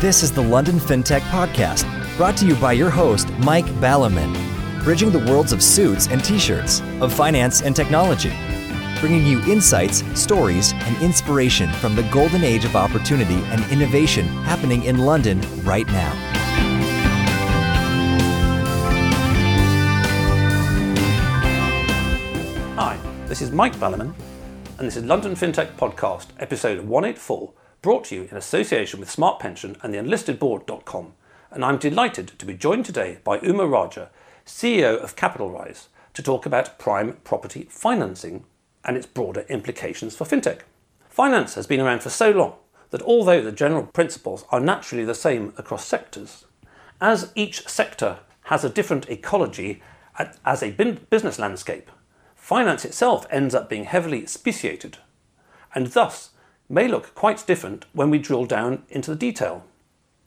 This is the London FinTech Podcast, brought to you by your host, Mike Ballerman, bridging the worlds of suits and t-shirts, of finance and technology, bringing you insights, stories, and inspiration from the golden age of opportunity and innovation happening in London right now. Hi, this is Mike Ballerman, and this is London FinTech Podcast, episode 184, brought to you in association with Smart Pension and the UnlistedBoard.com. And I'm delighted to be joined today by Uma Raja, CEO of Capital Rise, to talk about prime property financing and its broader implications for fintech. Finance has been around for so long that although the general principles are naturally the same across sectors, as each sector has a different ecology as a business landscape, finance itself ends up being heavily speciated, and thus may look quite different when we drill down into the detail.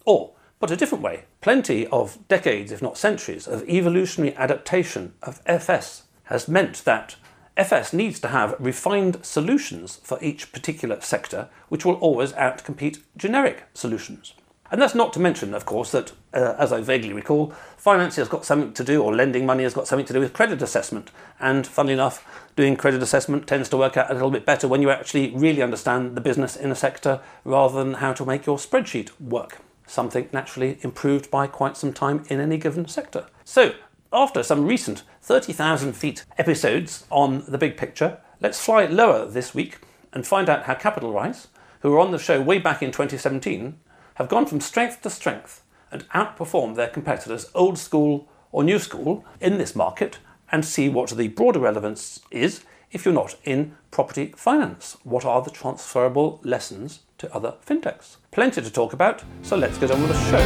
Or, put a different way, plenty of decades, if not centuries, of evolutionary adaptation of FS has meant that FS needs to have refined solutions for each particular sector, which will always outcompete generic solutions. And that's not to mention, of course, that, as I vaguely recall, finance has got something to do, or lending money has got something to do with credit assessment. And funnily enough, doing credit assessment tends to work out a little bit better when you actually really understand the business in a sector rather than how to make your spreadsheet work. Something naturally improved by quite some time in any given sector. So, after some recent 30,000 feet episodes on the big picture, let's fly lower this week and find out how Capital Rise, who were on the show way back in 2017, have gone from strength to strength and outperformed their competitors, old school or new school, in this market, and see what the broader relevance is if you're not in property finance. What are the transferable lessons to other fintechs? Plenty to talk about, so let's get on with the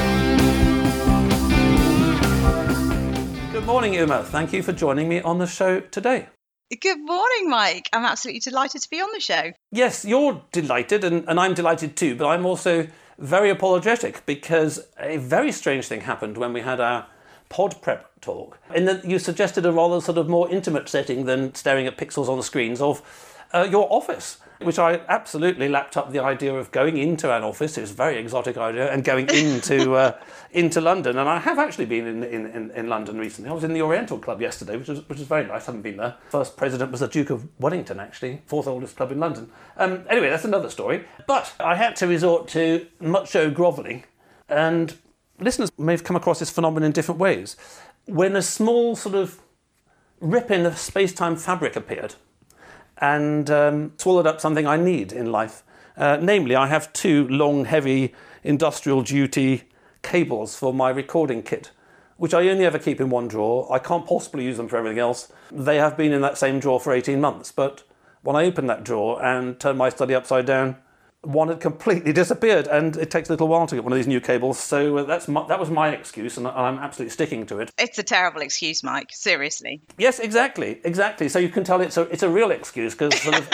show. Good morning, Uma. Thank you for joining me on the show today. Good morning, Mike. I'm absolutely delighted to be on the show. Yes, you're delighted, and I'm delighted too, but I'm also very apologetic because a very strange thing happened when we had our pod prep talk, in that you suggested a rather sort of more intimate setting than staring at pixels on the screens of your office, which I absolutely lapped up the idea of going into an office. It's a very exotic idea, and going into into London. And I have actually been in London recently. I was in the Oriental Club yesterday, which was very nice. I haven't been there. First president was the Duke of Wellington, actually, fourth oldest club in London. Anyway, that's another story. But I had to resort to mucho grovelling, and listeners may have come across this phenomenon in different ways. When a small sort of rip in the space-time fabric appeared, and swallowed up something I need in life. Namely, I have two long, heavy, industrial duty cables for my recording kit, which I only ever keep in one drawer. I can't possibly use them for everything else. They have been in that same drawer for 18 months, but when I opened that drawer and turned my study upside down, one had completely disappeared, and it takes a little while to get one of these new cables. So that was my excuse, and I'm absolutely sticking to it. It's a terrible excuse, Mike. Seriously. Yes, exactly. So you can tell it's a real excuse because sort of,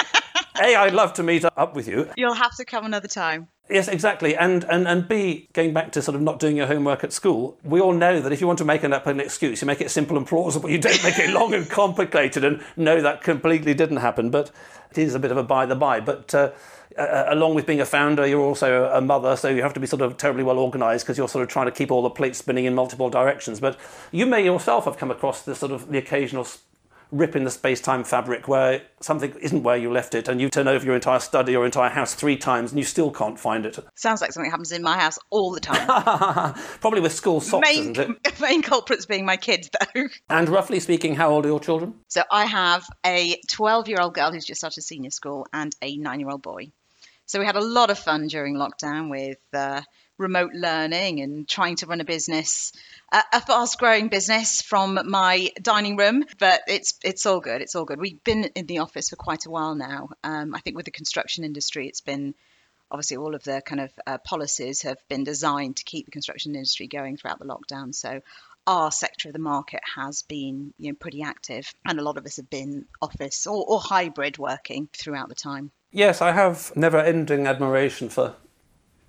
A, I'd love to meet up with you. You'll have to come another time. Yes, exactly. And B, going back to sort of not doing your homework at school, we all know that if you want to make an excuse, you make it simple and plausible. You don't make it long and complicated. And no, that completely didn't happen. But it is a bit of a by the by. But along with being a founder, you're also a mother, so you have to be sort of terribly well organised because you're sort of trying to keep all the plates spinning in multiple directions. But you may yourself have come across the sort of the occasional rip in the space-time fabric where something isn't where you left it, and you turn over your entire study, your entire house 3 times, and you still can't find it. Sounds like something happens in my house all the time. Probably with school socks. Main culprits being my kids, though. And roughly speaking, how old are your children? So I have a 12-year-old girl who's just started senior school and a 9-year-old boy. So we had a lot of fun during lockdown with remote learning and trying to run a business, a fast-growing business from my dining room. But it's all good. It's all good. We've been in the office for quite a while now. I think with the construction industry, it's been obviously all of the kind of policies have been designed to keep the construction industry going throughout the lockdown. So our sector of the market has been, you know, pretty active, and a lot of us have been office or hybrid working throughout the time. Yes, I have never-ending admiration for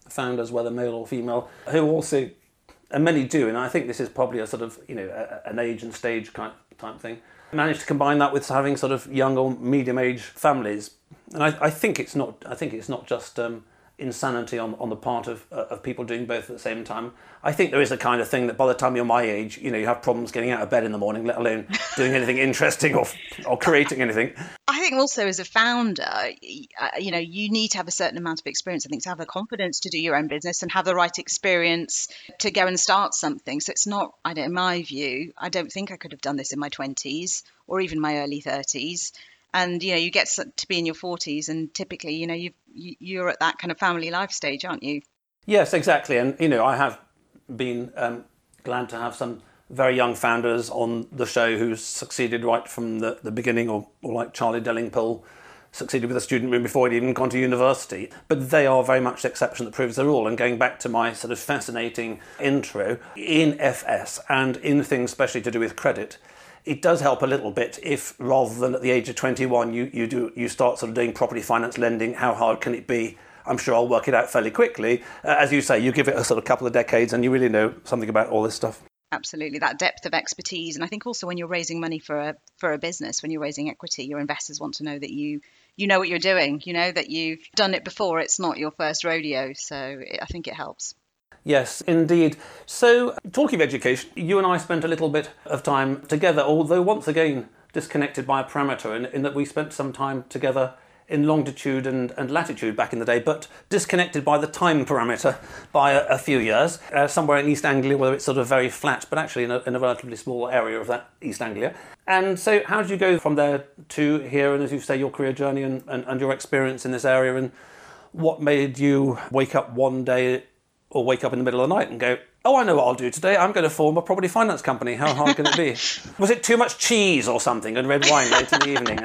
founders, whether male or female, who also, and many do, and I think this is probably a sort of, you know, an age and stage type thing, manage to combine that with having sort of young or medium-aged families. And I think it's not just insanity on the part of people doing both at the same time. I think there is a kind of thing that by the time you're my age, you know, you have problems getting out of bed in the morning, let alone doing anything interesting or creating anything. I think also as a founder, you know, you need to have a certain amount of experience, I think, to have the confidence to do your own business and have the right experience to go and start something. So it's not, in my view, I don't think I could have done this in my 20s or even my early 30s. And, you know, you get to be in your 40s and typically, you know, you're at that kind of family life stage, aren't you? Yes, exactly. And, you know, I have been glad to have some very young founders on the show who succeeded right from the beginning, or like Charlie Dellingpole, succeeded with a student room before he'd even gone to university. But they are very much the exception that proves the rule. And going back to my sort of fascinating intro, in FS and in things especially to do with credit, it does help a little bit if, rather than at the age of 21, you start sort of doing property finance lending. How hard can it be? I'm sure I'll work it out fairly quickly. As you say, you give it a sort of couple of decades and you really know something about all this stuff. Absolutely, that depth of expertise. And I think also when you're raising money for a business, when you're raising equity, your investors want to know that you know what you're doing, you know that you've done it before. It's not your first rodeo. So I think it helps. Yes, indeed. So, talking of education, you and I spent a little bit of time together, although once again disconnected by a parameter in that we spent some time together in longitude and latitude back in the day, but disconnected by the time parameter by a few years, somewhere in East Anglia, where it's sort of very flat, but actually in a relatively small area of that East Anglia. And so how did you go from there to here, and as you say, your career journey and your experience in this area, and what made you wake up one day or wake up in the middle of the night and go, oh, I know what I'll do today. I'm going to form a property finance company. How hard can it be? Was it too much cheese or something and red wine late in the evening?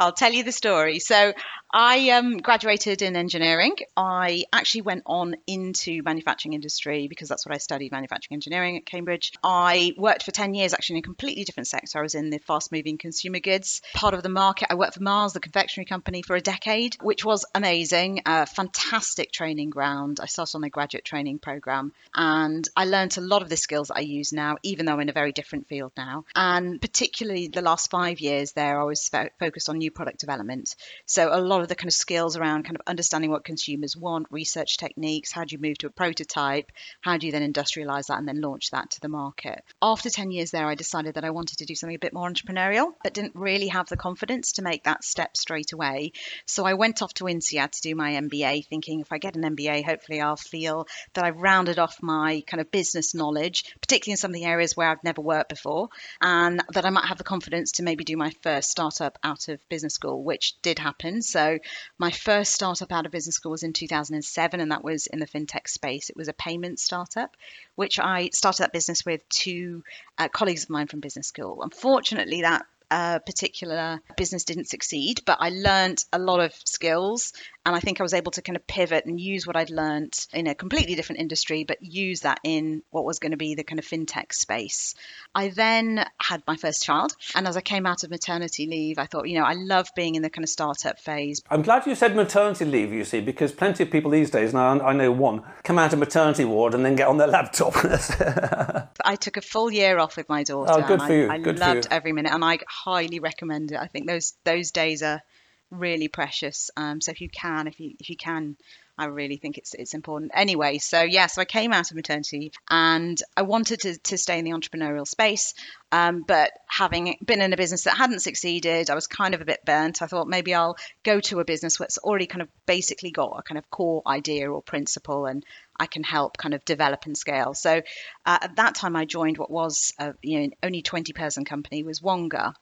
I'll tell you the story. So I graduated in engineering. I actually went on into manufacturing industry because that's what I studied, manufacturing engineering at Cambridge. I worked for 10 years actually in a completely different sector. I was in the fast-moving consumer goods part of the market. I worked for Mars, the confectionery company, for a decade, which was amazing. A fantastic training ground. I started on their graduate training program and I learned a lot of the skills that I use now, even though I'm in a very different field now. And particularly the last 5 years there, I was focused on new product development. So a lot of the kind of skills around kind of understanding what consumers want, research techniques, how do you move to a prototype, how do you then industrialize that and then launch that to the market. After 10 years there, I decided that I wanted to do something a bit more entrepreneurial, but didn't really have the confidence to make that step straight away. So I went off to INSEAD to do my MBA, thinking if I get an MBA, hopefully I'll feel that I've rounded off my kind of business knowledge, particularly in some of the areas where I've never worked before, and that I might have the confidence to maybe do my first startup out of business school, which did happen. So my first startup out of business school was in 2007, and that was in the fintech space. It was a payment startup, which I started that business with two colleagues of mine from business school. Unfortunately, that particular business didn't succeed, but I learned a lot of skills, and I think I was able to kind of pivot and use what I'd learned in a completely different industry, but use that in what was going to be the kind of fintech space. I then had my first child, and as I came out of maternity leave, I thought, you know, I love being in the kind of startup phase. I'm glad you said maternity leave, you see, because plenty of people these days, now I know one, come out of maternity ward and then get on their laptop. I took a full year off with my daughter. Oh, good for you. I loved every minute, and I highly recommend it. I think those days are really precious. So if you can, I really think it's important. Anyway, so I came out of maternity and I wanted to stay in the entrepreneurial space. But having been in a business that hadn't succeeded, I was kind of a bit burnt. I thought maybe I'll go to a business that's already kind of basically got a kind of core idea or principle, and I can help kind of develop and scale. So at that time, I joined what was an only 20-person company, was Wonga.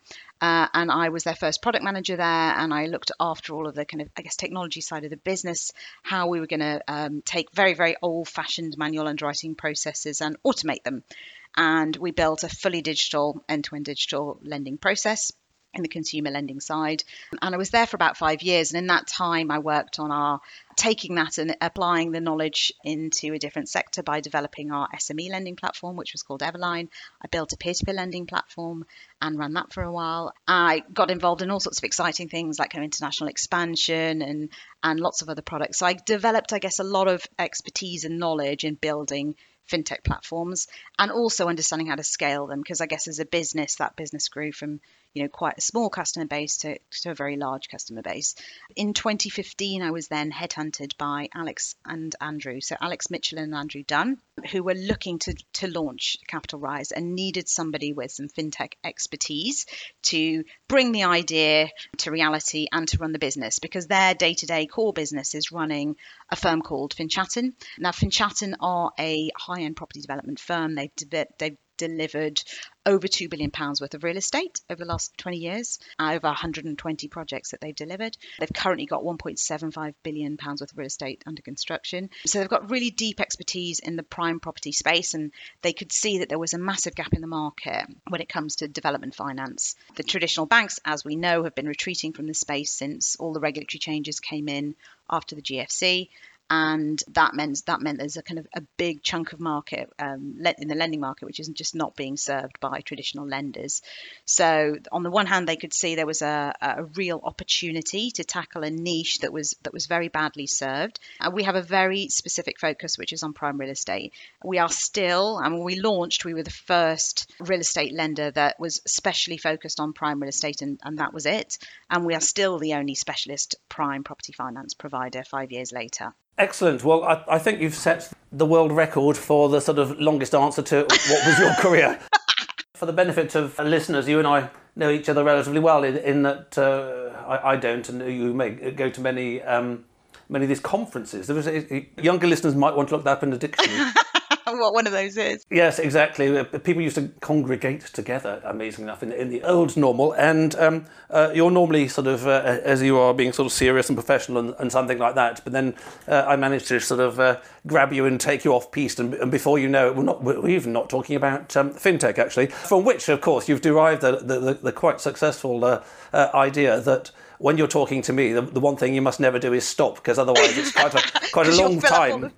And I was their first product manager there. And I looked after all of the kind of, I guess, technology side of the business, how we were going to take very, very old-fashioned manual underwriting processes and automate them. And we built a fully digital, end-to-end digital lending process in the consumer lending side. And I was there for about 5 years. And in that time, I worked on our taking that and applying the knowledge into a different sector by developing our SME lending platform, which was called Everline. I built a peer-to-peer lending platform and ran that for a while. I got involved in all sorts of exciting things like kind of international expansion and lots of other products. So I developed, I guess, a lot of expertise and knowledge in building fintech platforms and also understanding how to scale them, because I guess as a business, that business grew from you know, quite a small customer base to a very large customer base. In 2015, I was then headhunted by Alex and Andrew. So Alex Mitchell and Andrew Dunn, who were looking to launch Capital Rise and needed somebody with some fintech expertise to bring the idea to reality and to run the business, because their day-to-day core business is running a firm called Finchatton. Now, Finchatton are a high-end property development firm. They've delivered over £2 billion worth of real estate over the last 20 years, over 120 projects that they've delivered. They've currently got £1.75 billion worth of real estate under construction. So they've got really deep expertise in the prime property space, and they could see that there was a massive gap in the market when it comes to development finance. The traditional banks, as we know, have been retreating from this space since all the regulatory changes came in after the GFC. And that meant there's a kind of a big chunk of market in the lending market, which is just not being served by traditional lenders. So on the one hand, they could see there was a real opportunity to tackle a niche that was very badly served. And we have a very specific focus, which is on prime real estate. We are still, and when we launched, we were the first real estate lender that was specially focused on prime real estate, and that was it. And we are still the only specialist prime property finance provider 5 years later. Excellent. Well, I think you've set the world record for the sort of longest answer to what was your career. For the benefit of listeners, you and I know each other relatively well in that I don't, and you may go to many of these conferences. Younger listeners might want to look that up in the dictionary. What one of those is. Yes, exactly. People used to congregate together, amazing enough, in the old normal. And you're normally sort of, as you are, being sort of serious and professional and something like that. But then I managed to sort of grab you and take you off piste. And before you know it, we're even not talking about fintech, actually, from which, of course, you've derived the quite successful idea that when you're talking to me, the one thing you must never do is stop, because otherwise it's quite a long time.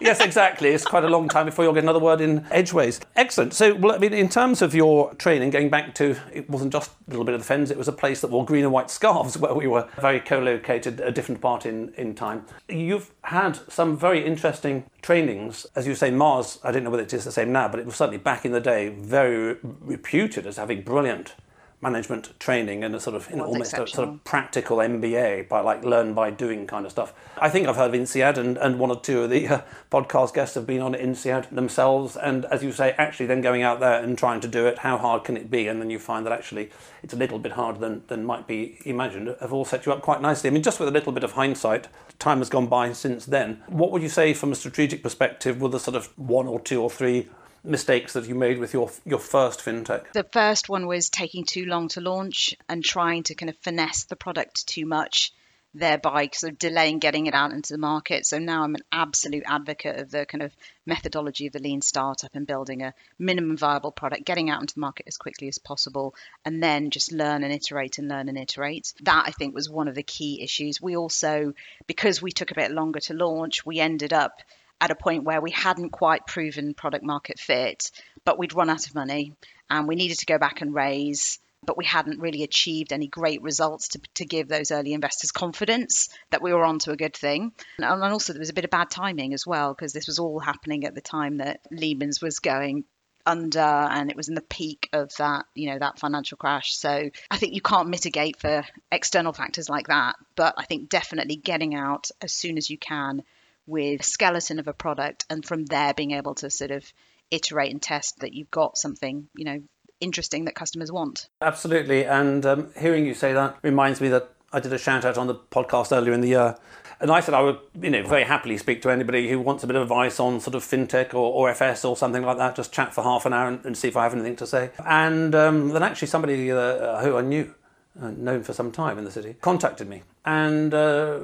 Yes, exactly. It's quite a long time before you'll get another word in edgeways. Excellent. So, well, I mean, in terms of your training, going back to, it wasn't just a little bit of the Fens, it was a place that wore green and white scarves where we were very co-located, a different part in time. You've had some very interesting trainings. As you say, Mars, I don't know whether it is the same now, but it was certainly back in the day very reputed as having brilliant management training and a sort of, you know, almost a sort of practical MBA by like learn by doing kind of stuff. I think I've heard of INSEAD, and one or two of the podcast guests have been on INSEAD themselves. And as you say, actually then going out there and trying to do it, how hard can it be? And then you find that actually it's a little bit harder than might be imagined. Have all set you up quite nicely. I mean, just with a little bit of hindsight, time has gone by since then. What would you say from a strategic perspective were the sort of one or two or three mistakes that you made with your first fintech? The first one was taking too long to launch and trying to kind of finesse the product too much, thereby sort of delaying getting it out into the market. So now I'm an absolute advocate of the kind of methodology of the lean startup and building a minimum viable product, getting out into the market as quickly as possible, and then just learn and iterate and learn and iterate. That, I think, was one of the key issues. We also, because we took a bit longer to launch, we ended up at a point where we hadn't quite proven product market fit, but we'd run out of money and we needed to go back and raise, but we hadn't really achieved any great results to give those early investors confidence that we were onto a good thing. And also there was a bit of bad timing as well, because this was all happening at the time that Lehman's was going under, and it was in the peak of that, you know, that financial crash. So I think you can't mitigate for external factors like that, but I think definitely getting out as soon as you can with a skeleton of a product, and from there being able to sort of iterate and test that you've got something, you know, interesting that customers want. Absolutely. And hearing you say that reminds me that I did a shout out on the podcast earlier in the year, and I said I would, you know, very happily speak to anybody who wants a bit of advice on sort of fintech or FS or something like that. Just chat for half an hour and see if I have anything to say. And then actually somebody who I knew, known for some time in the city, contacted me, and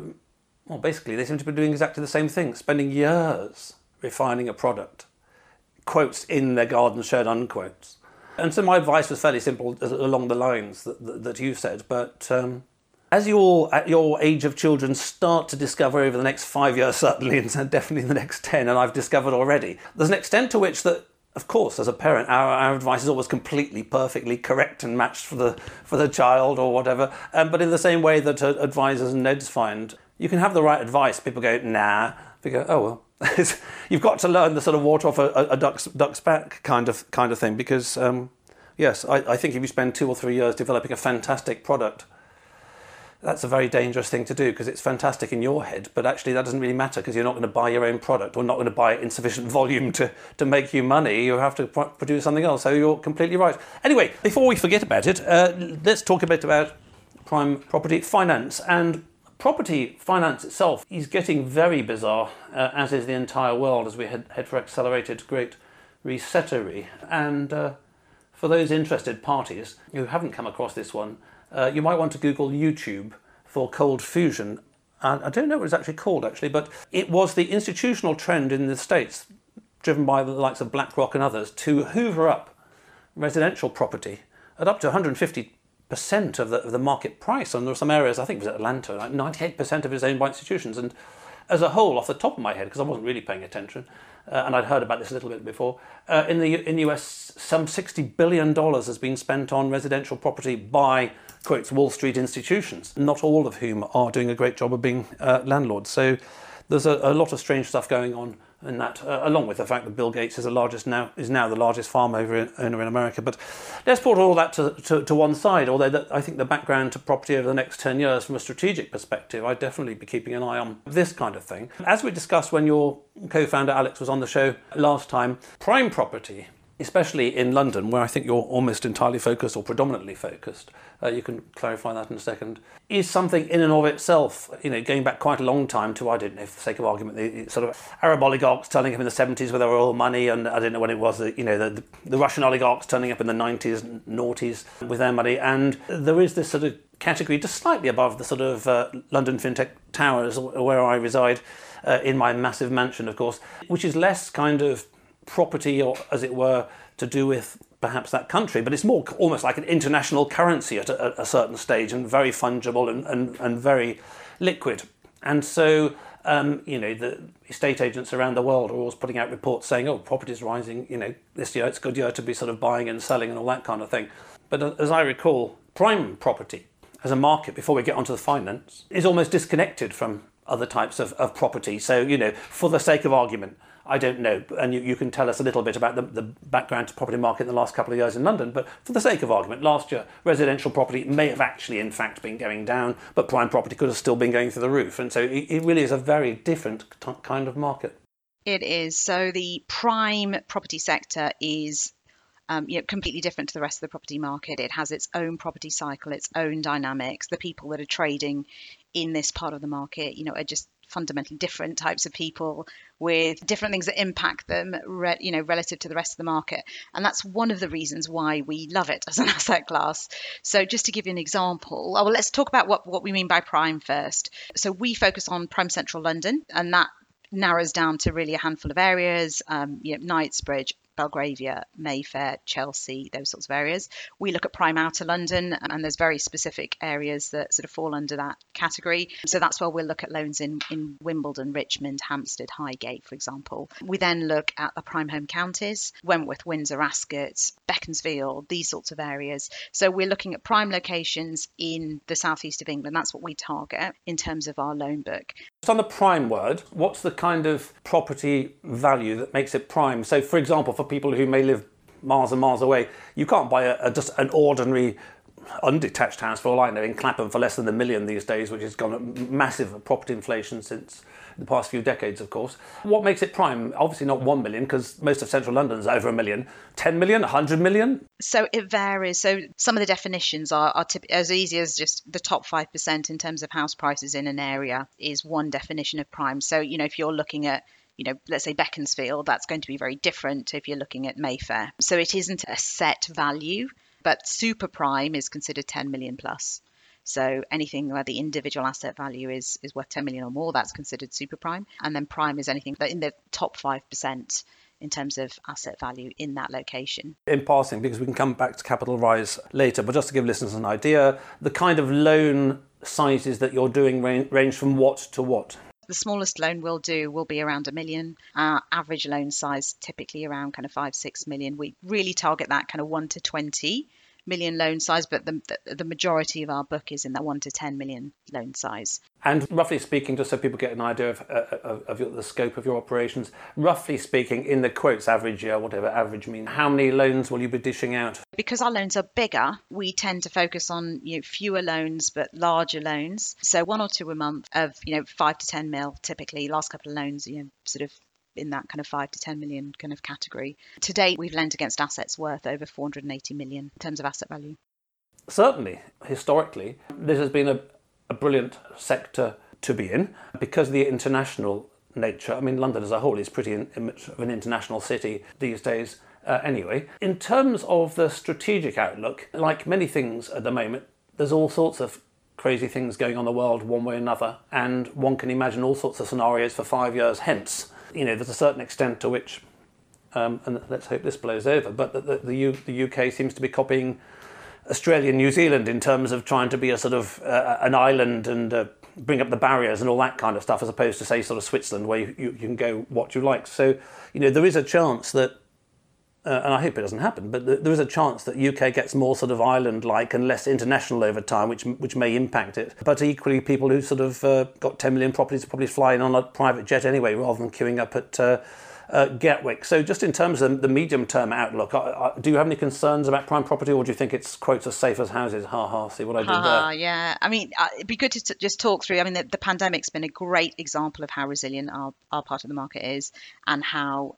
well, basically, they seem to be doing exactly the same thing, spending years refining a product, quotes in their garden shed, unquotes. And so my advice was fairly simple along the lines that you said. But as you all, at your age of children, start to discover over the next 5 years, certainly, and definitely in the next 10, and I've discovered already, there's an extent to which that, of course, as a parent, our advice is always completely, perfectly correct and matched for the child or whatever. But in the same way that advisors and NEDs find, you can have the right advice. People go, nah. They go, oh, well. You've got to learn the sort of water off a duck's back kind of thing, because Yes, I think if you spend 2 or 3 years developing a fantastic product, that's a very dangerous thing to do, because it's fantastic in your head, but actually that doesn't really matter, because you're not going to buy your own product, or not going to buy it in sufficient volume to make you money. You have to produce something else. So you're completely right. Anyway, before we forget about it, let's talk a bit about prime property finance. And property finance itself is getting very bizarre, as is the entire world, as we head for accelerated great resettery. And for those interested parties who haven't come across this one, you might want to Google YouTube for cold fusion. And I don't know what it's actually called, actually, but it was the institutional trend in the States, driven by the likes of BlackRock and others, to hoover up residential property at up to 150% of the market price. And there were some areas, I think it was Atlanta, like 98% of it is owned by institutions. And as a whole, off the top of my head, because I wasn't really paying attention, and I'd heard about this a little bit before, in the US, some $60 billion has been spent on residential property by, quotes, Wall Street institutions, not all of whom are doing a great job of being landlords. So there's a lot of strange stuff going on in that, along with the fact that Bill Gates is now the largest farm owner in America. But let's put all that to one side, although I think the background to property over the next 10 years from a strategic perspective, I'd definitely be keeping an eye on this kind of thing. As we discussed when your co-founder Alex was on the show last time, prime property, especially in London, where I think you're almost entirely focused or predominantly focused, you can clarify that in a second, is something in and of itself, going back quite a long time to, I don't know, for the sake of argument, the sort of Arab oligarchs turning up in the 70s where they were all money, and I don't know when it was, the Russian oligarchs turning up in the 90s and noughties with their money. And there is this sort of category just slightly above the sort of London fintech towers where I reside in my massive mansion, of course, which is less kind of property, or as it were, to do with perhaps that country, but it's more almost like an international currency at a certain stage, and very fungible and very liquid. And so, the estate agents around the world are always putting out reports saying, "Oh, property's rising. This year it's a good year to be sort of buying and selling and all that kind of thing." But as I recall, prime property as a market, before we get onto the finance, is almost disconnected from other types of property. So, for the sake of argument, I don't know, and you can tell us a little bit about the background to property market in the last couple of years in London, but for the sake of argument, last year residential property may have actually in fact been going down, but prime property could have still been going through the roof, and so it really is a very different kind of market. It is. So the prime property sector is completely different to the rest of the property market. It has its own property cycle, its own dynamics. The people that are trading in this part of the market, are just fundamentally different types of people with different things that impact them, relative to the rest of the market. And that's one of the reasons why we love it as an asset class. So just to give you an example, let's talk about what we mean by prime first. So we focus on prime central London, and that narrows down to really a handful of areas, Knightsbridge, Belgravia, Mayfair, Chelsea, those sorts of areas. We look at prime outer London, and there's very specific areas that sort of fall under that category. So that's where we'll look at loans in Wimbledon, Richmond, Hampstead, Highgate, for example. We then look at the prime home counties, Wentworth, Windsor, Ascot, Beaconsfield, these sorts of areas. So we're looking at prime locations in the southeast of England. That's what we target in terms of our loan book. Just on the prime word, what's the kind of property value that makes it prime? So, for example, for people who may live miles and miles away, you can't buy just an ordinary undetached house, for all I know, in Clapham for less than £1 million these days, which has gone up massive property inflation since the past few decades, of course. What makes it prime? Obviously not £1 million, because most of central London's over £1 million. £10 million? £100 million? So it varies. So some of the definitions are as easy as just the top 5% in terms of house prices in an area is one definition of prime. So, if you're looking at let's say Beaconsfield, that's going to be very different to if you're looking at Mayfair. So it isn't a set value, but super prime is considered 10 million plus. So anything where the individual asset value is worth 10 million or more, that's considered super prime. And then prime is anything in the top 5% in terms of asset value in that location. In passing, because we can come back to Capital Rise later, but just to give listeners an idea, the kind of loan sizes that you're doing range from what to what? The smallest loan we'll do will be around £1 million. Our average loan size typically around kind of 5-6 million. We really target that kind of 1 to 20 million loan size, but the majority of our book is in that 1 to 10 million loan size. And roughly speaking, just so people get an idea of the scope of your operations, roughly speaking, in the quotes average, whatever average means, how many loans will you be dishing out? Because our loans are bigger, we tend to focus on fewer loans but larger loans. So 1 or 2 a month of 5 to 10 mil typically. Last couple of loans, sort of in that kind of 5 to 10 million kind of category. To date, we've lent against assets worth over 480 million in terms of asset value. Certainly, historically, this has been a brilliant sector to be in because of the international nature. I mean, London as a whole is pretty much of an international city these days anyway. In terms of the strategic outlook, like many things at the moment, there's all sorts of crazy things going on in the world one way or another, and one can imagine all sorts of scenarios for 5 years hence. There's a certain extent to which, and let's hope this blows over, but the UK seems to be copying Australia and New Zealand in terms of trying to be a sort of an island and bring up the barriers and all that kind of stuff, as opposed to, say, sort of Switzerland, where you can go what you like. So, there is a chance that, and I hope it doesn't happen, but there is a chance that UK gets more sort of island-like and less international over time, which may impact it. But equally, people who sort of got 10 million properties are probably flying on a private jet anyway, rather than queuing up at Gatwick. So just in terms of the medium-term outlook, do you have any concerns about prime property, or do you think it's, quotes, as safe as houses? See what I did there? Yeah, I mean, it'd be good to just talk through. I mean, the pandemic's been a great example of how resilient our part of the market is, and how,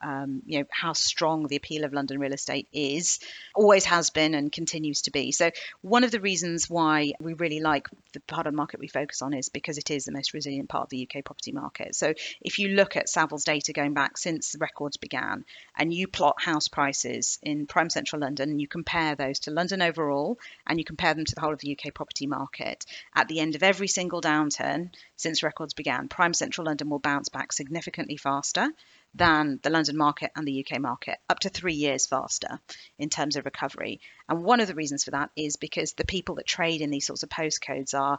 how strong the appeal of London real estate is, always has been and continues to be. So one of the reasons why we really like the part of the market we focus on is because it is the most resilient part of the UK property market. So if you look at Savills data going back since the records began, and you plot house prices in prime central London, and you compare those to London overall, and you compare them to the whole of the UK property market, at the end of every single downturn since records began, prime central London will bounce back significantly faster than the London market and the UK market, up to 3 years faster in terms of recovery. And one of the reasons for that is because the people that trade in these sorts of postcodes are,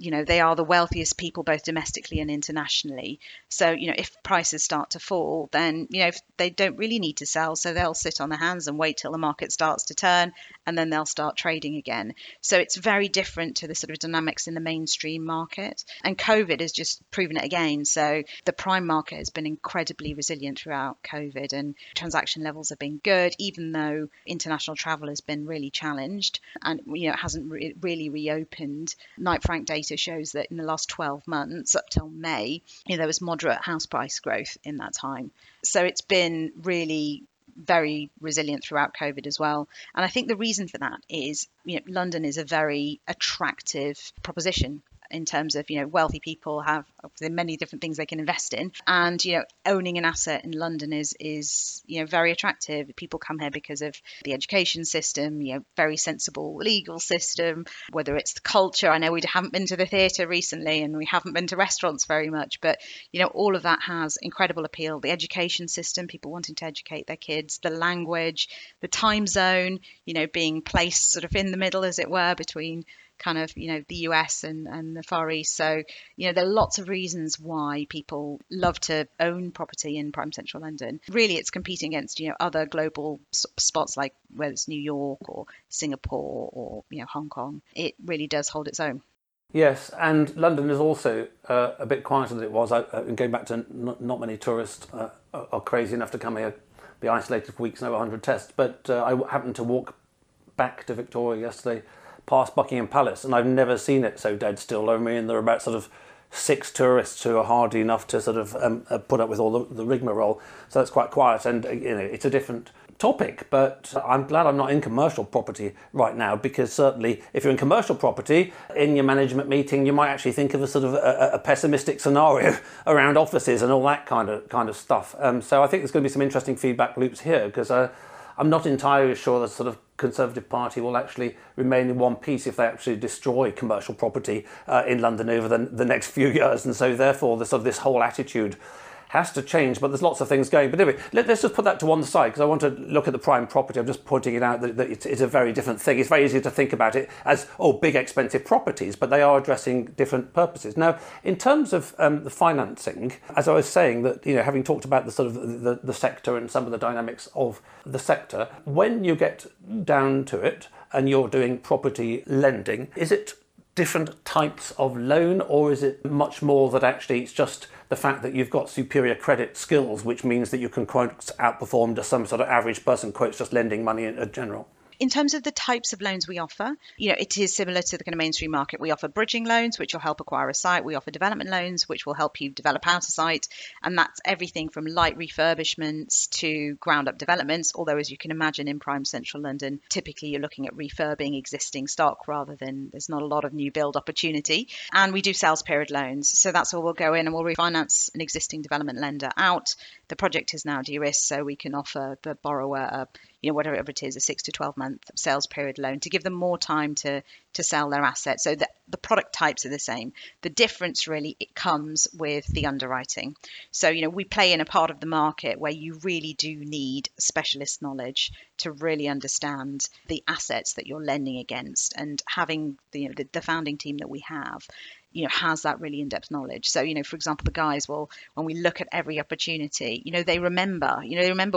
they are the wealthiest people, both domestically and internationally. So, if prices start to fall, then, they don't really need to sell. So they'll sit on their hands and wait till the market starts to turn, and then they'll start trading again. So it's very different to the sort of dynamics in the mainstream market. And COVID has just proven it again. So the prime market has been incredibly resilient throughout COVID, and transaction levels have been good, even though international travel has been really challenged and, it hasn't really reopened. Knight Frank data shows that in the last 12 months up till May, there was moderate house price growth in that time. So it's been really very resilient throughout COVID as well. And I think the reason for that is, London is a very attractive proposition in terms of, wealthy people have many different things they can invest in. And, owning an asset in London is very attractive. People come here because of the education system, very sensible legal system, whether it's the culture. I know we haven't been to the theatre recently, and we haven't been to restaurants very much, but, all of that has incredible appeal. The education system, people wanting to educate their kids, the language, the time zone, being placed sort of in the middle, as it were, between kind of, the US and the Far East. So, there are lots of reasons why people love to own property in prime central London. Really, it's competing against, other global spots, like whether it's New York or Singapore or, Hong Kong. It really does hold its own. Yes, and London is also a bit quieter than it was. Going back to not many tourists are crazy enough to come here, be isolated for weeks and over 100 tests. But I happened to walk back to Victoria yesterday past Buckingham Palace, and I've never seen it so dead still. I mean, there are about sort of 6 tourists who are hardy enough to sort of put up with all the rigmarole, so that's quite quiet. And it's a different topic, but I'm glad I'm not in commercial property right now, because certainly if you're in commercial property, in your management meeting, you might actually think of a sort of a pessimistic scenario around offices and all that kind of stuff. So I think there's going to be some interesting feedback loops here, because I'm not entirely sure the sort of Conservative Party will actually remain in one piece if they actually destroy commercial property in London over the next few years. And so therefore, this whole attitude has to change, but there's lots of things going. But anyway, let's just put that to one side, because I want to look at the prime property. I'm just pointing it out that it's a very different thing. It's very easy to think about it as, oh, big expensive properties, but they are addressing different purposes. Now, in terms of the financing, as I was saying, that, you know, having talked about the sort of the sector and some of the dynamics of the sector, when you get down to it and you're doing property lending, is it different types of loan, or is it much more that actually it's just the fact that you've got superior credit skills, which means that you can, quote, outperform to some sort of average person, quotes, just lending money in general? In terms of the types of loans we offer, you know, it is similar to the kind of mainstream market. We offer bridging loans, which will help acquire a site. We offer development loans, which will help you develop out a site. And that's everything from light refurbishments to ground up developments. Although, as you can imagine, in prime central London, typically you're looking at refurbing existing stock rather than, there's not a lot of new build opportunity. And we do sales period loans. So that's all, we'll go in and we'll refinance an existing development lender out. The project is now de-risked, so we can offer the borrower a, you know, whatever it is, a 6 to 12 month sales period loan to give them more time to sell their assets. So the product types are the same. The difference really, it comes with the underwriting. So, you know, we play in a part of the market where you really do need specialist knowledge to really understand the assets that you're lending against, and having the founding team that we have, you know, has that really in-depth knowledge. So, you know, for example, the guys will, when we look at every opportunity, you know, they remember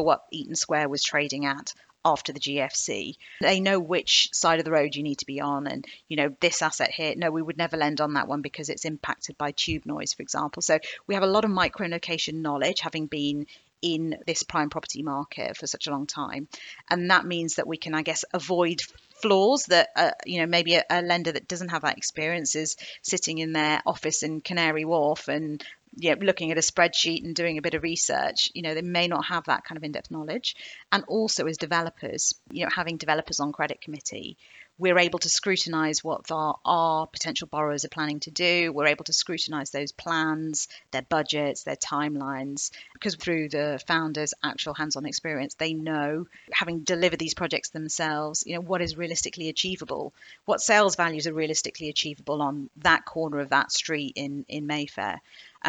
what Eaton Square was trading at after the GFC. They know which side of the road you need to be on, and, you know, this asset here, no, we would never lend on that one because it's impacted by tube noise, for example. So we have a lot of micro-location knowledge, having been in this prime property market for such a long time. And that means that we can, I guess, avoid flaws that, maybe a lender that doesn't have that experience is sitting in their office in Canary Wharf and, you know, looking at a spreadsheet and doing a bit of research. You know, they may not have that kind of in-depth knowledge. And also, as developers, you know, having developers on credit committee, we're able to scrutinise what our potential borrowers are planning to do. We're able to scrutinise those plans, their budgets, their timelines, because through the founders' actual hands-on experience, they know, having delivered these projects themselves, you know, what is realistically achievable, what sales values are realistically achievable on that corner of that street in Mayfair.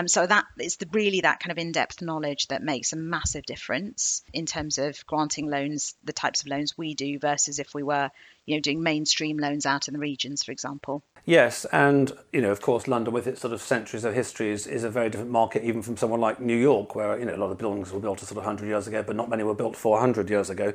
So that is really that kind of in-depth knowledge that makes a massive difference in terms of granting loans, the types of loans we do versus if we were, you know, doing mainstream loans out in the regions, for example. Yes, and, you know, of course, London, with its sort of centuries of history, is a very different market, even from someone like New York, where, you know, a lot of buildings were built sort of 100 years ago, but not many were built 400 years ago.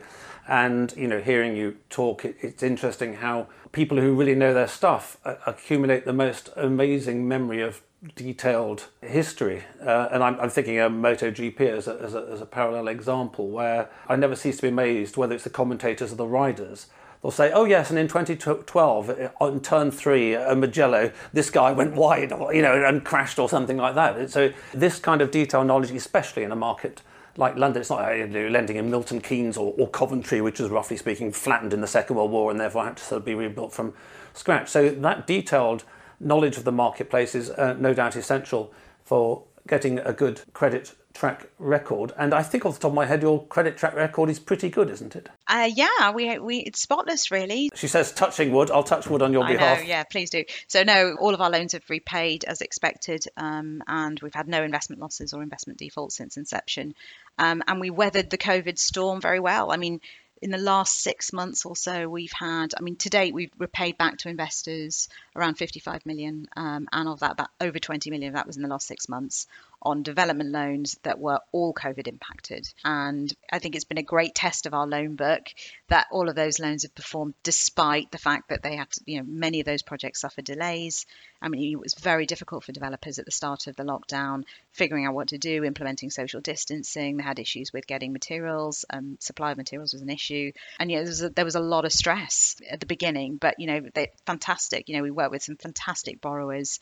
And, you know, hearing you talk, it's interesting how people who really know their stuff accumulate the most amazing memory of detailed history, and I'm thinking of MotoGP as a parallel example, where I never cease to be amazed, whether it's the commentators or the riders, they'll say, oh yes, and in 2012 on turn 3 at Mugello this guy went wide, or, you know, and crashed or something like that. So this kind of detailed knowledge, especially in a market like London, it's not like lending in Milton Keynes or Coventry, which is roughly speaking flattened in the Second World War and therefore had to sort of be rebuilt from scratch. So that detailed knowledge of the marketplace is no doubt essential for getting a good credit track record. And I think off the top of my head, your credit track record is pretty good, isn't it? Yeah, we it's spotless, really. She says, touching wood. I'll touch wood on your behalf. I know, yeah, please do. So no, all of our loans have repaid as expected, and we've had no investment losses or investment defaults since inception. And we weathered the COVID storm very well. I mean, in the last 6 months or so, to date, we've repaid back to investors around 55 million. And of that, over 20 million, that was in the last 6 months on development loans that were all COVID impacted. And I think it's been a great test of our loan book that all of those loans have performed despite the fact that they had to, you know, many of those projects suffered delays. I mean, it was very difficult for developers at the start of the lockdown, figuring out what to do, implementing social distancing. They had issues with getting materials, supply of materials was an issue. And, you know, there was a lot of stress at the beginning, but, you know, they're fantastic. You know, we worked with some fantastic borrowers.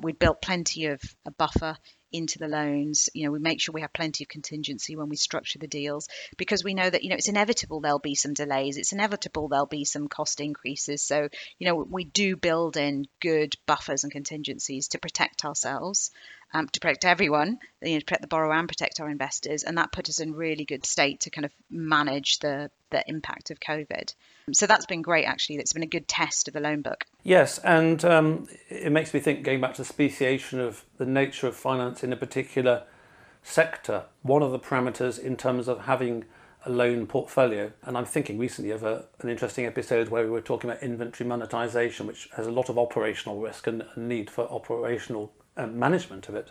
We built plenty of a buffer into the loans. You know, we make sure we have plenty of contingency when we structure the deals, because we know that, you know, it's inevitable there'll be some delays, it's inevitable there'll be some cost increases. So, you know, we do build in good buffers and contingencies to protect ourselves, to protect everyone, you know, to protect the borrower and protect our investors. And that put us in really good state to kind of manage the impact of COVID. So that's been great, actually. That's been a good test of the loan book. Yes, and it makes me think, going back to the speciation of the nature of finance in a particular sector, one of the parameters in terms of having a loan portfolio. And I'm thinking recently of an interesting episode where we were talking about inventory monetization, which has a lot of operational risk and a need for operational management of it,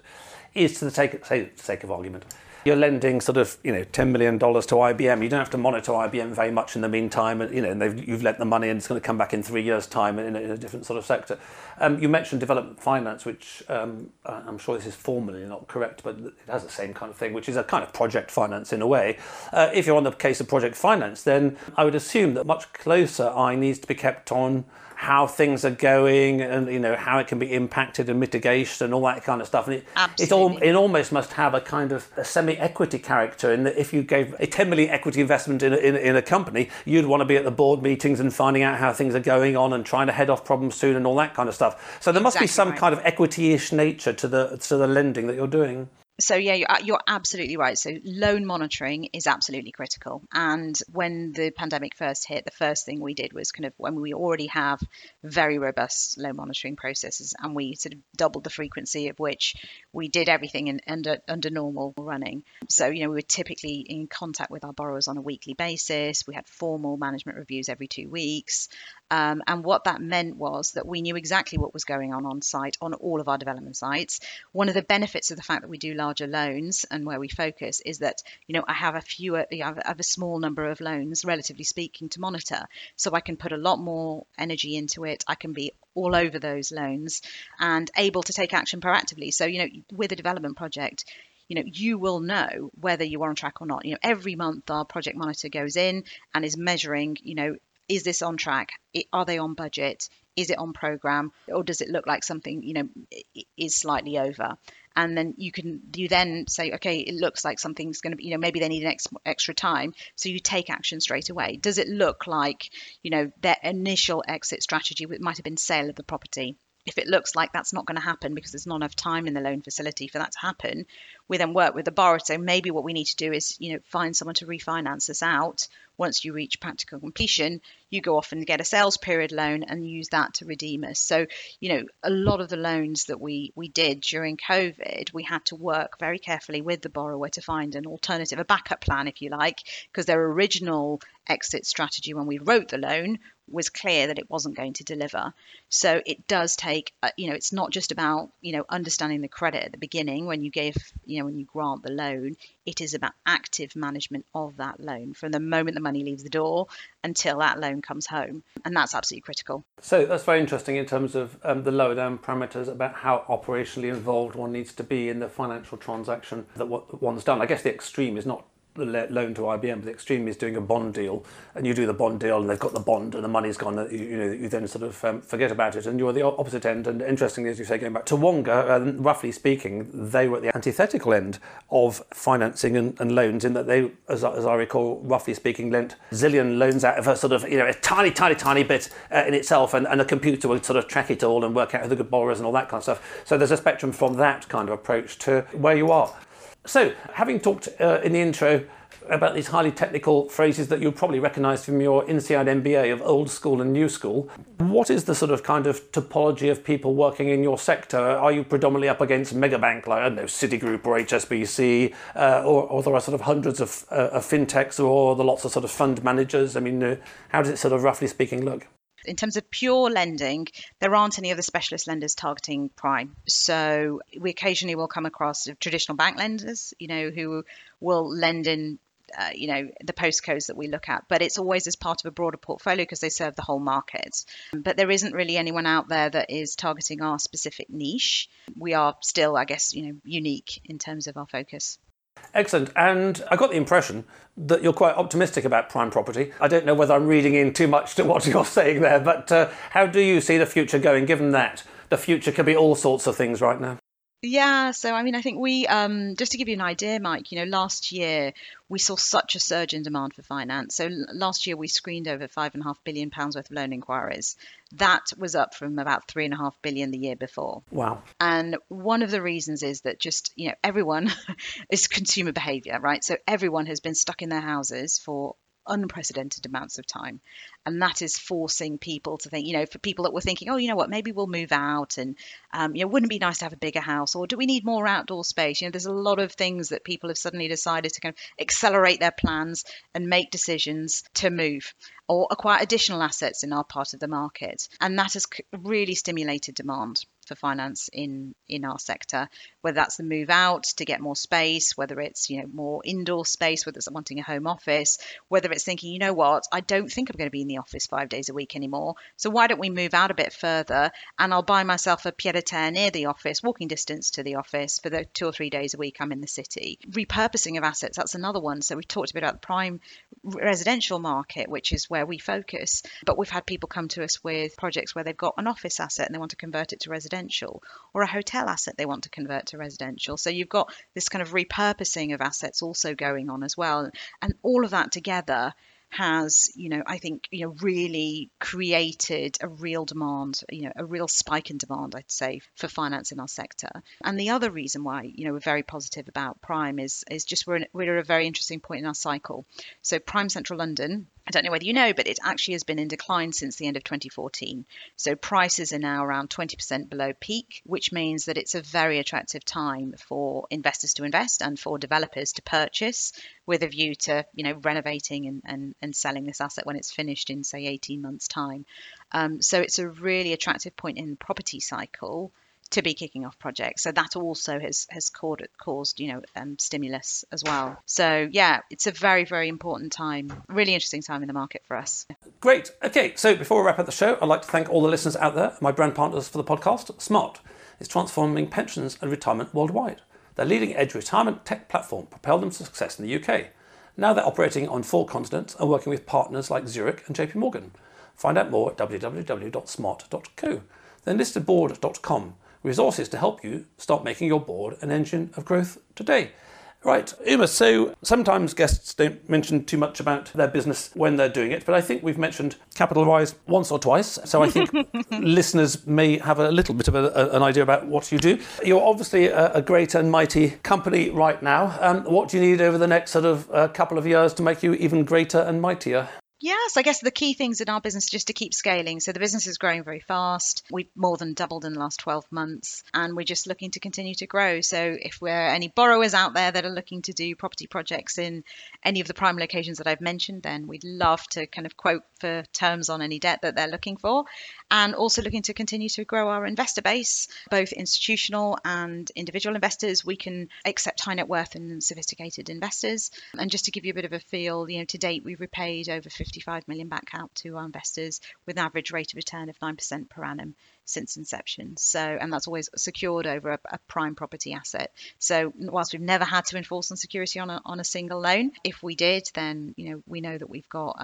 is to the sake of argument. You're lending sort of, $10 million to IBM. You don't have to monitor IBM very much in the meantime, and you've lent the money and it's going to come back in 3 years' time in a different sort of sector. You mentioned development finance, which I'm sure this is formally not correct, but it has the same kind of thing, which is a kind of project finance in a way. If you're on the case of project finance, then I would assume that much closer eye needs to be kept on how things are going and how it can be impacted and mitigation and all that kind of stuff. And it almost must have a kind of a semi-equity character in that if you gave a 10 million equity investment in a company, you'd want to be at the board meetings and finding out how things are going on and trying to head off problems soon and all that kind of stuff. So there must be some kind of equity-ish nature to the lending that you're doing. So yeah, you're absolutely right. So loan monitoring is absolutely critical. And when the pandemic first hit, the first thing we did was when we already have very robust loan monitoring processes, and we sort of doubled the frequency of which we did everything under normal running. So, we were typically in contact with our borrowers on a weekly basis. We had formal management reviews every 2 weeks. And what that meant was that we knew exactly what was going on site, on all of our development sites. One of the benefits of the fact that we do larger loans and where we focus is that, I have a small number of loans, relatively speaking, to monitor. So I can put a lot more energy into it. I can be all over those loans and able to take action proactively. So, with a development project, you will know whether you are on track or not. Every month our project monitor goes in and is measuring, is this on track? Are they on budget? Is it on program? Or does it look like something, is slightly over? And then you then say, okay, it looks like something's going to be, maybe they need an extra time. So you take action straight away. Does it look like, their initial exit strategy might have been sale of the property? If it looks like that's not going to happen because there's not enough time in the loan facility for that to happen, we then work with the borrower. So maybe what we need to do is, find someone to refinance this out. Once you reach practical completion, you go off and get a sales period loan and use that to redeem us. So, a lot of the loans that we did during COVID, we had to work very carefully with the borrower to find an alternative, a backup plan, if you like, because their original exit strategy when we wrote the loan was clear that it wasn't going to deliver. So it does take, it's not just about, understanding the credit at the beginning when you grant the loan. It is about active management of that loan from the moment the money leaves the door until that loan comes home. And that's absolutely critical. So that's very interesting in terms of the lower down parameters about how operationally involved one needs to be in the financial transaction that one's done. I guess the extreme is not the loan to IBM, but the extreme is doing a bond deal, and you do the bond deal and they've got the bond and the money's gone, you then sort of forget about it, and you're the opposite end. And interestingly, as you say, going back to Wonga, roughly speaking, they were at the antithetical end of financing and loans, in that they, as I recall, roughly speaking, lent zillion loans out of a sort of, a tiny bit in itself, and a computer would sort of track it all and work out who the good borrowers and all that kind of stuff. So there's a spectrum from that kind of approach to where you are. So, having talked in the intro about these highly technical phrases that you'll probably recognise from your INSEAD MBA of old school and new school, what is the sort of kind of topology of people working in your sector? Are you predominantly up against megabank like, I don't know, Citigroup or HSBC, or there are sort of hundreds of fintechs, or the lots of sort of fund managers? I mean, how does it sort of roughly speaking look? In terms of pure lending, there aren't any other specialist lenders targeting prime. So we occasionally will come across traditional bank lenders, who will lend in, the postcodes that we look at. But it's always as part of a broader portfolio because they serve the whole market. But there isn't really anyone out there that is targeting our specific niche. We are still, I guess, unique in terms of our focus. Excellent. And I got the impression that you're quite optimistic about prime property. I don't know whether I'm reading in too much to what you're saying there, but how do you see the future going, given that the future can be all sorts of things right now? Yeah, so I think we, just to give you an idea, Mike, last year we saw such a surge in demand for finance. So last year we screened over £5.5 billion worth of loan inquiries. That was up from about £3.5 billion the year before. Wow. And one of the reasons is that just, everyone is consumer behavior, right? So everyone has been stuck in their houses for unprecedented amounts of time. And that is forcing people to think, you know, for people that were thinking, oh, you know what, maybe we'll move out and, you know, wouldn't it be nice to have a bigger house, or do we need more outdoor space? You know, there's a lot of things that people have suddenly decided to kind of accelerate their plans and make decisions to move or acquire additional assets in our part of the market. And that has really stimulated demand for finance in our sector, whether that's the move out to get more space, whether it's, you know, more indoor space, whether it's wanting a home office, whether it's thinking, you know what, I don't think I'm going to be in the office 5 days a week anymore. So why don't we move out a bit further and I'll buy myself a pied-à-terre near the office, walking distance to the office for the 2 or 3 days a week I'm in the city. Repurposing of assets, that's another one. So we talked a bit about the prime residential market, which is where we focus. But we've had people come to us with projects where they've got an office asset and they want to convert it to residential, or a hotel asset they want to convert to residential. So you've got this kind of repurposing of assets also going on as well. And all of that together has, you know, I think, you know, really created a real demand, you know, a real spike in demand, I'd say, for finance in our sector. And the other reason why, you know, we're very positive about prime is just we're at a very interesting point in our cycle. So prime central London, I don't know whether you know, but it actually has been in decline since the end of 2014. So prices are now around 20% below peak, which means that it's a very attractive time for investors to invest and for developers to purchase with a view to, you know, renovating and selling this asset when it's finished in, say, 18 months' time. So it's a really attractive point in the property cycle to be kicking off projects. So that also has caused, you know, stimulus as well. So yeah, it's a very, very important time, really interesting time in the market for us. Great. Okay, so before we wrap up the show, I'd like to thank all the listeners out there, my brand partners for the podcast, Smart. It's transforming pensions and retirement worldwide. Their leading edge retirement tech platform propelled them to success in the UK. Now they're operating on 4 continents and working with partners like Zurich and JP Morgan. Find out more at www.smart.co. Then UnlistedBoard.com. Resources to help you start making your board an engine of growth today. Right, Uma, so sometimes guests don't mention too much about their business when they're doing it, but I think we've mentioned Capital Rise once or twice, so I think listeners may have a little bit of an idea about what you do. You're obviously a great and mighty company right now. What do you need over the next sort of couple of years to make you even greater and mightier? Yes, I guess the key things in our business are just to keep scaling. So the business is growing very fast. We've more than doubled in the last 12 months and we're just looking to continue to grow. So if we're any borrowers out there that are looking to do property projects in any of the prime locations that I've mentioned, then we'd love to kind of quote for terms on any debt that they're looking for, and also looking to continue to grow our investor base, both institutional and individual investors. We can accept high net worth and sophisticated investors. And just to give you a bit of a feel, you know, to date, we've repaid over 55 million back out to our investors with an average rate of return of 9% per annum since inception. So, and that's always secured over a prime property asset. So whilst we've never had to enforce on security on a single loan, if we did, then, you know, we know that we've got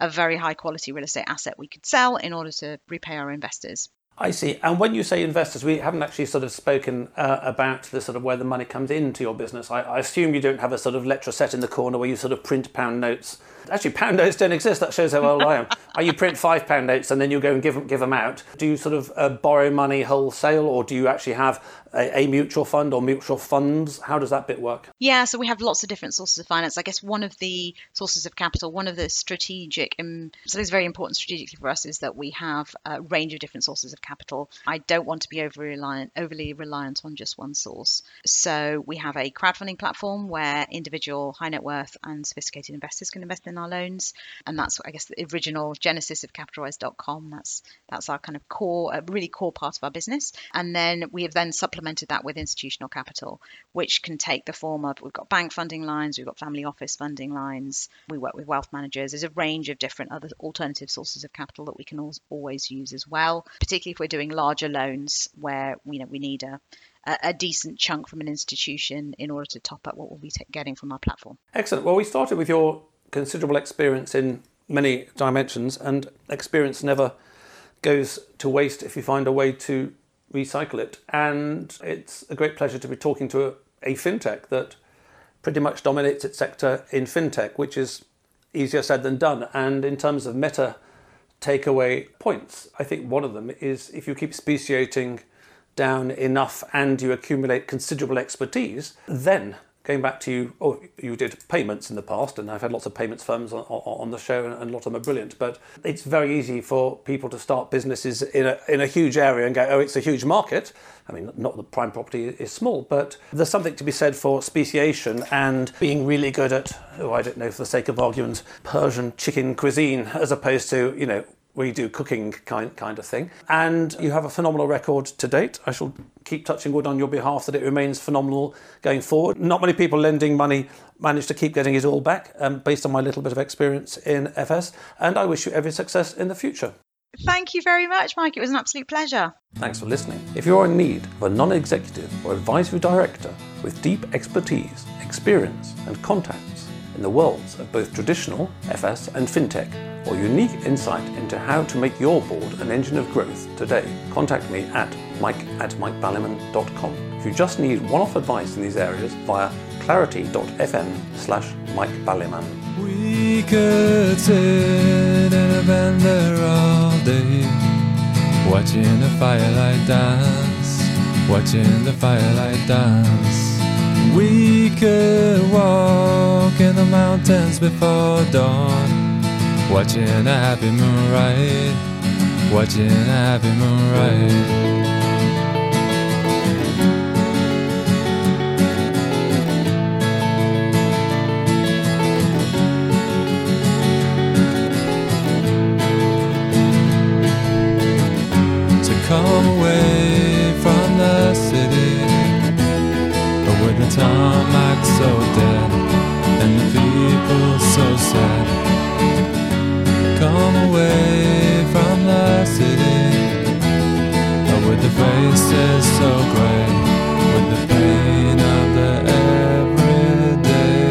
a very high quality real estate asset we could sell in order to repay our investors. I see. And when you say investors, we haven't actually sort of spoken about the sort of where the money comes into your business. I assume you don't have a sort of lecture set in the corner where you sort of print pound notes. Actually, pound notes don't exist. That shows how old I am. You print £5 notes and then you go and give them out. Do you sort of borrow money wholesale, or do you actually have a mutual fund or mutual funds? How does that bit work? Yeah, so we have lots of different sources of finance. I guess one of the sources of capital, one of the strategic, and something's very important strategically for us, is that we have a range of different sources of capital. I don't want to be overly reliant on just one source. So we have a crowdfunding platform where individual high net worth and sophisticated investors can invest in our loans. And that's, I guess, the original genesis of capitalrise.com. That's our kind of core, really core part of our business. And then we have then supplemented that with institutional capital, which can take the form of, we've got bank funding lines, we've got family office funding lines, we work with wealth managers. There's a range of different other alternative sources of capital that we can always use as well, particularly if we're doing larger loans where, you know, we need a decent chunk from an institution in order to top up what we'll be getting from our platform. Excellent. Well, we started with your considerable experience in many dimensions, and experience never goes to waste if you find a way to recycle it. And it's a great pleasure to be talking to a fintech that pretty much dominates its sector in fintech, which is easier said than done. And in terms of meta takeaway points, I think one of them is, if you keep speciating down enough and you accumulate considerable expertise, then going back to, oh, you did payments in the past, and I've had lots of payments firms on the show, and a lot of them are brilliant, but it's very easy for people to start businesses in a huge area and go, oh, it's a huge market. I mean, not the prime property is small, but there's something to be said for speciation and being really good at, oh, I don't know, for the sake of argument, Persian chicken cuisine, as opposed to, you know, we do cooking kind of thing. And you have a phenomenal record to date. I shall keep touching wood on your behalf that it remains phenomenal going forward. Not many people lending money manage to keep getting it all back, based on my little bit of experience in FS. And I wish you every success in the future. Thank you very much, Mike. It was an absolute pleasure. Thanks for listening. If you're in need of a non-executive or advisory director with deep expertise, experience and contacts in the worlds of both traditional FS and fintech, or unique insight into how to make your board an engine of growth today, contact me at mike@mikeballiman.com. If you just need one-off advice in these areas, via clarity.fm/mikeballiman. We could sit in a van there all day, watching the firelight dance, watching the firelight dance. We could walk in the mountains before dawn, watching a happy moon ride, watching a happy moon ride. To come away from the city, but with the tarmac so dead and the people so sad. Come away from the city, but with the faces so grey, with the pain of the everyday.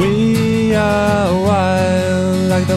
We are wild like the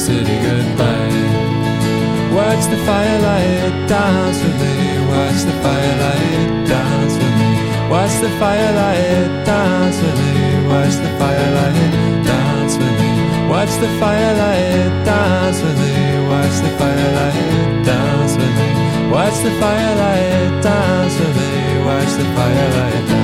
city goodbye. Watch the firelight dance with me, watch the firelight dance with me, watch the firelight dance with me, watch the firelight dance with me, watch the firelight dance with me, watch the firelight dance with me, watch the firelight dance with me, watch the firelight.